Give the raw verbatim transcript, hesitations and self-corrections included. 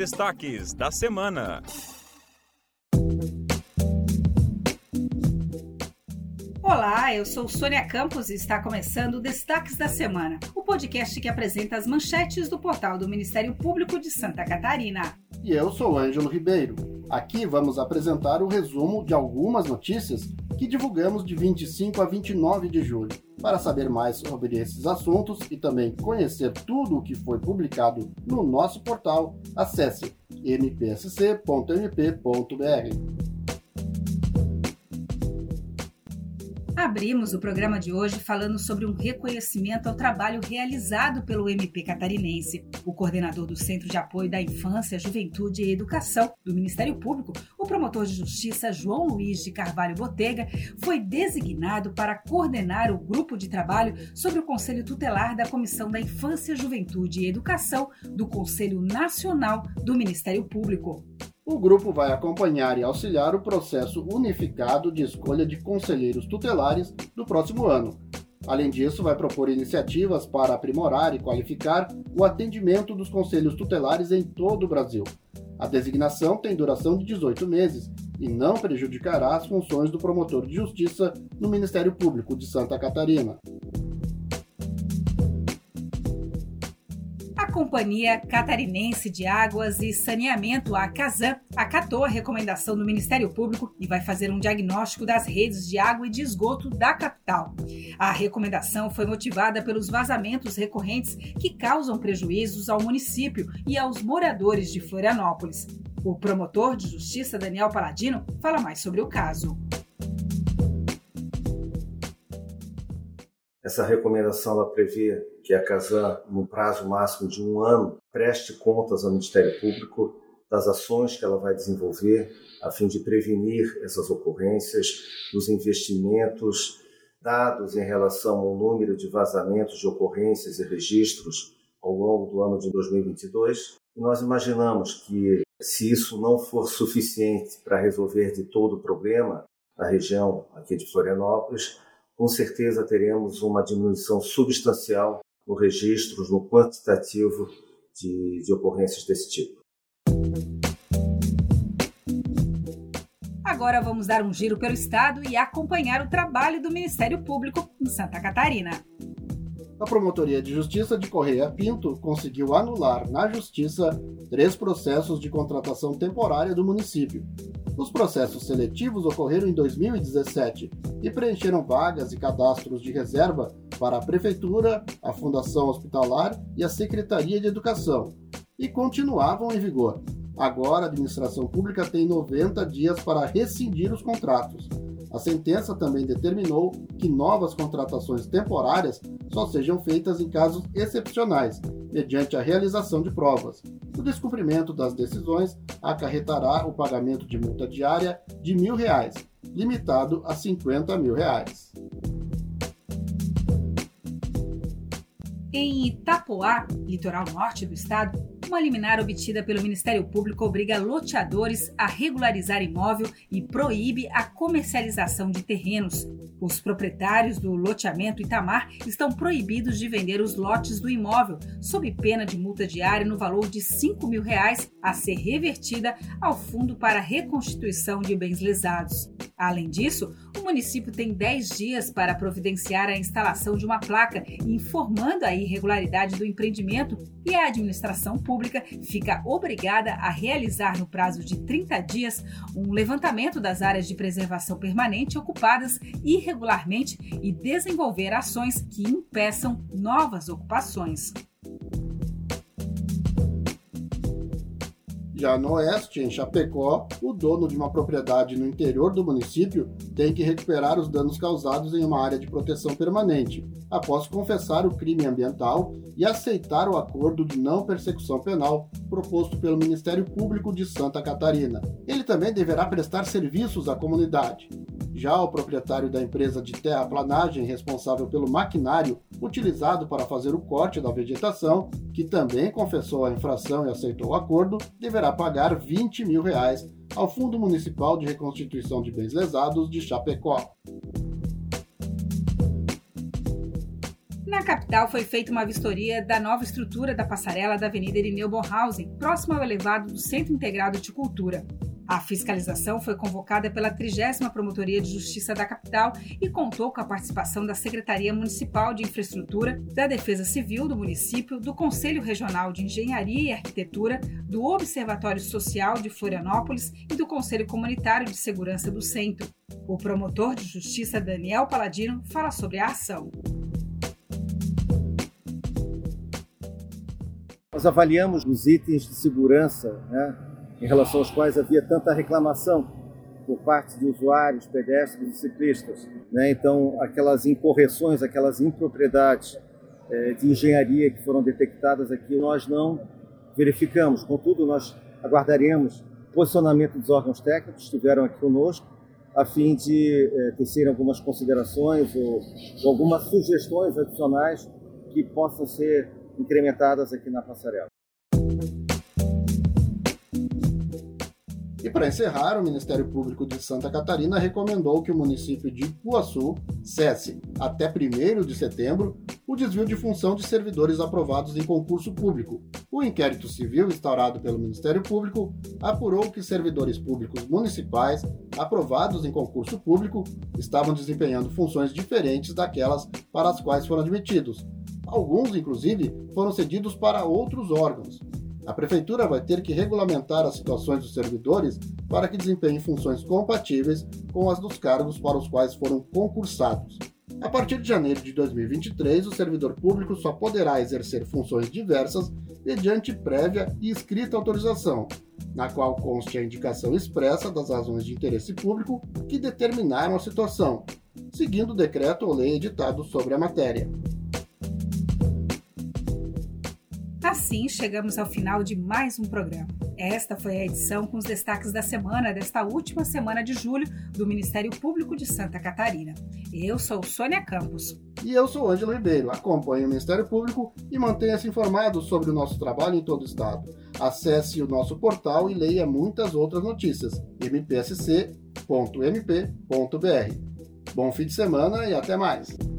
Destaques da Semana. Olá, eu sou Sônia Campos e está começando o Destaques da Semana, o podcast que apresenta as manchetes do portal do Ministério Público de Santa Catarina. E eu sou Ângelo Ribeiro. Aqui vamos apresentar o resumo de algumas notícias que divulgamos de vinte e cinco a vinte e nove de julho. Para saber mais sobre esses assuntos e também conhecer tudo o que foi publicado no nosso portal, acesse m p s c ponto m p ponto b r. Abrimos o programa de hoje falando sobre um reconhecimento ao trabalho realizado pelo M P catarinense. O coordenador do Centro de Apoio da Infância, Juventude e Educação do Ministério Público, o promotor de Justiça João Luiz de Carvalho Botega, foi designado para coordenar o grupo de trabalho sobre o Conselho Tutelar da Comissão da Infância, Juventude e Educação do Conselho Nacional do Ministério Público. O grupo vai acompanhar e auxiliar o processo unificado de escolha de conselheiros tutelares do próximo ano. Além disso, vai propor iniciativas para aprimorar e qualificar o atendimento dos conselhos tutelares em todo o Brasil. A designação tem duração de dezoito meses e não prejudicará as funções do promotor de justiça no Ministério Público de Santa Catarina. A Companhia Catarinense de Águas e Saneamento, a CASAN, acatou a recomendação do Ministério Público e vai fazer um diagnóstico das redes de água e de esgoto da capital. A recomendação foi motivada pelos vazamentos recorrentes que causam prejuízos ao município e aos moradores de Florianópolis. O promotor de justiça, Daniel Paladino, fala mais sobre o caso. Essa recomendação ela prevê que a CASAN, num prazo máximo de um ano, preste contas ao Ministério Público das ações que ela vai desenvolver a fim de prevenir essas ocorrências, dos investimentos dados em relação ao número de vazamentos de ocorrências e registros ao longo do ano de dois mil e vinte e dois. E nós imaginamos que, se isso não for suficiente para resolver de todo o problema na região aqui de Florianópolis, com certeza teremos uma diminuição substancial no registro, no quantitativo de, de ocorrências desse tipo. Agora vamos dar um giro pelo estado e acompanhar o trabalho do Ministério Público em Santa Catarina. A Promotoria de Justiça de Correia Pinto conseguiu anular na Justiça três processos de contratação temporária do município. Os processos seletivos ocorreram em dois mil e dezessete e preencheram vagas e cadastros de reserva para a Prefeitura, a Fundação Hospitalar e a Secretaria de Educação, e continuavam em vigor. Agora, a administração pública tem noventa dias para rescindir os contratos. A sentença também determinou que novas contratações temporárias só sejam feitas em casos excepcionais, mediante a realização de provas. O descumprimento das decisões acarretará o pagamento de multa diária de mil reais, limitado a cinquenta mil reais. Em Itapoá, litoral norte do estado, uma liminar obtida pelo Ministério Público obriga loteadores a regularizar imóvel e proíbe a comercialização de terrenos. Os proprietários do loteamento Itamar estão proibidos de vender os lotes do imóvel, sob pena de multa diária no valor de cinco mil reais a ser revertida ao Fundo para Reconstituição de Bens Lesados. Além disso, o município tem dez dias para providenciar a instalação de uma placa informando a irregularidade do empreendimento e a administração pública fica obrigada a realizar no prazo de trinta dias um levantamento das áreas de preservação permanente ocupadas irregularmente e desenvolver ações que impeçam novas ocupações. Já no oeste, em Chapecó, o dono de uma propriedade no interior do município tem que recuperar os danos causados em uma área de proteção permanente, após confessar o crime ambiental e aceitar o acordo de não persecução penal proposto pelo Ministério Público de Santa Catarina. Ele também deverá prestar serviços à comunidade. Já o proprietário da empresa de terraplanagem responsável pelo maquinário utilizado para fazer o corte da vegetação, que também confessou a infração e aceitou o acordo, deverá pagar vinte mil reais ao Fundo Municipal de Reconstituição de Bens Lesados de Chapecó. Na Na capital foi feita uma vistoria da nova estrutura da passarela da Avenida Irineu Bornhausen, próximo ao elevado do Centro Integrado de Cultura. A fiscalização foi convocada pela trigésima Promotoria de Justiça da capital e contou com a participação da Secretaria Municipal de Infraestrutura, da Defesa Civil do município, do Conselho Regional de Engenharia e Arquitetura, do Observatório Social de Florianópolis e do Conselho Comunitário de Segurança do Centro. O promotor de justiça Daniel Paladino fala sobre a ação. Nós avaliamos os itens de segurança, né? em relação aos quais havia tanta reclamação por parte de usuários, pedestres e ciclistas. Né? Então, aquelas incorreções, aquelas impropriedades eh, de engenharia que foram detectadas aqui, nós não verificamos. Contudo, nós aguardaremos o posicionamento dos órgãos técnicos que estiveram aqui conosco, a fim de eh, tecer algumas considerações ou, ou algumas sugestões adicionais que possam ser incrementadas aqui na passarela. E para encerrar, o Ministério Público de Santa Catarina recomendou que o município de Ipuaçu cesse, até primeiro de setembro, o desvio de função de servidores aprovados em concurso público. O inquérito civil instaurado pelo Ministério Público apurou que servidores públicos municipais aprovados em concurso público estavam desempenhando funções diferentes daquelas para as quais foram admitidos. Alguns, inclusive, foram cedidos para outros órgãos. A Prefeitura vai ter que regulamentar as situações dos servidores para que desempenhem funções compatíveis com as dos cargos para os quais foram concursados. A partir de janeiro de dois mil e vinte e três, o servidor público só poderá exercer funções diversas mediante prévia e escrita autorização, na qual conste a indicação expressa das razões de interesse público que determinaram a situação, seguindo o decreto ou lei editado sobre a matéria. Assim, chegamos ao final de mais um programa. Esta foi a edição com os destaques da semana desta última semana de julho do Ministério Público de Santa Catarina. Eu sou Sônia Campos. E eu sou Ângelo Ribeiro. Acompanhe o Ministério Público e mantenha-se informado sobre o nosso trabalho em todo o estado. Acesse o nosso portal e leia muitas outras notícias. m p s c ponto m p ponto b r. Bom fim de semana e até mais!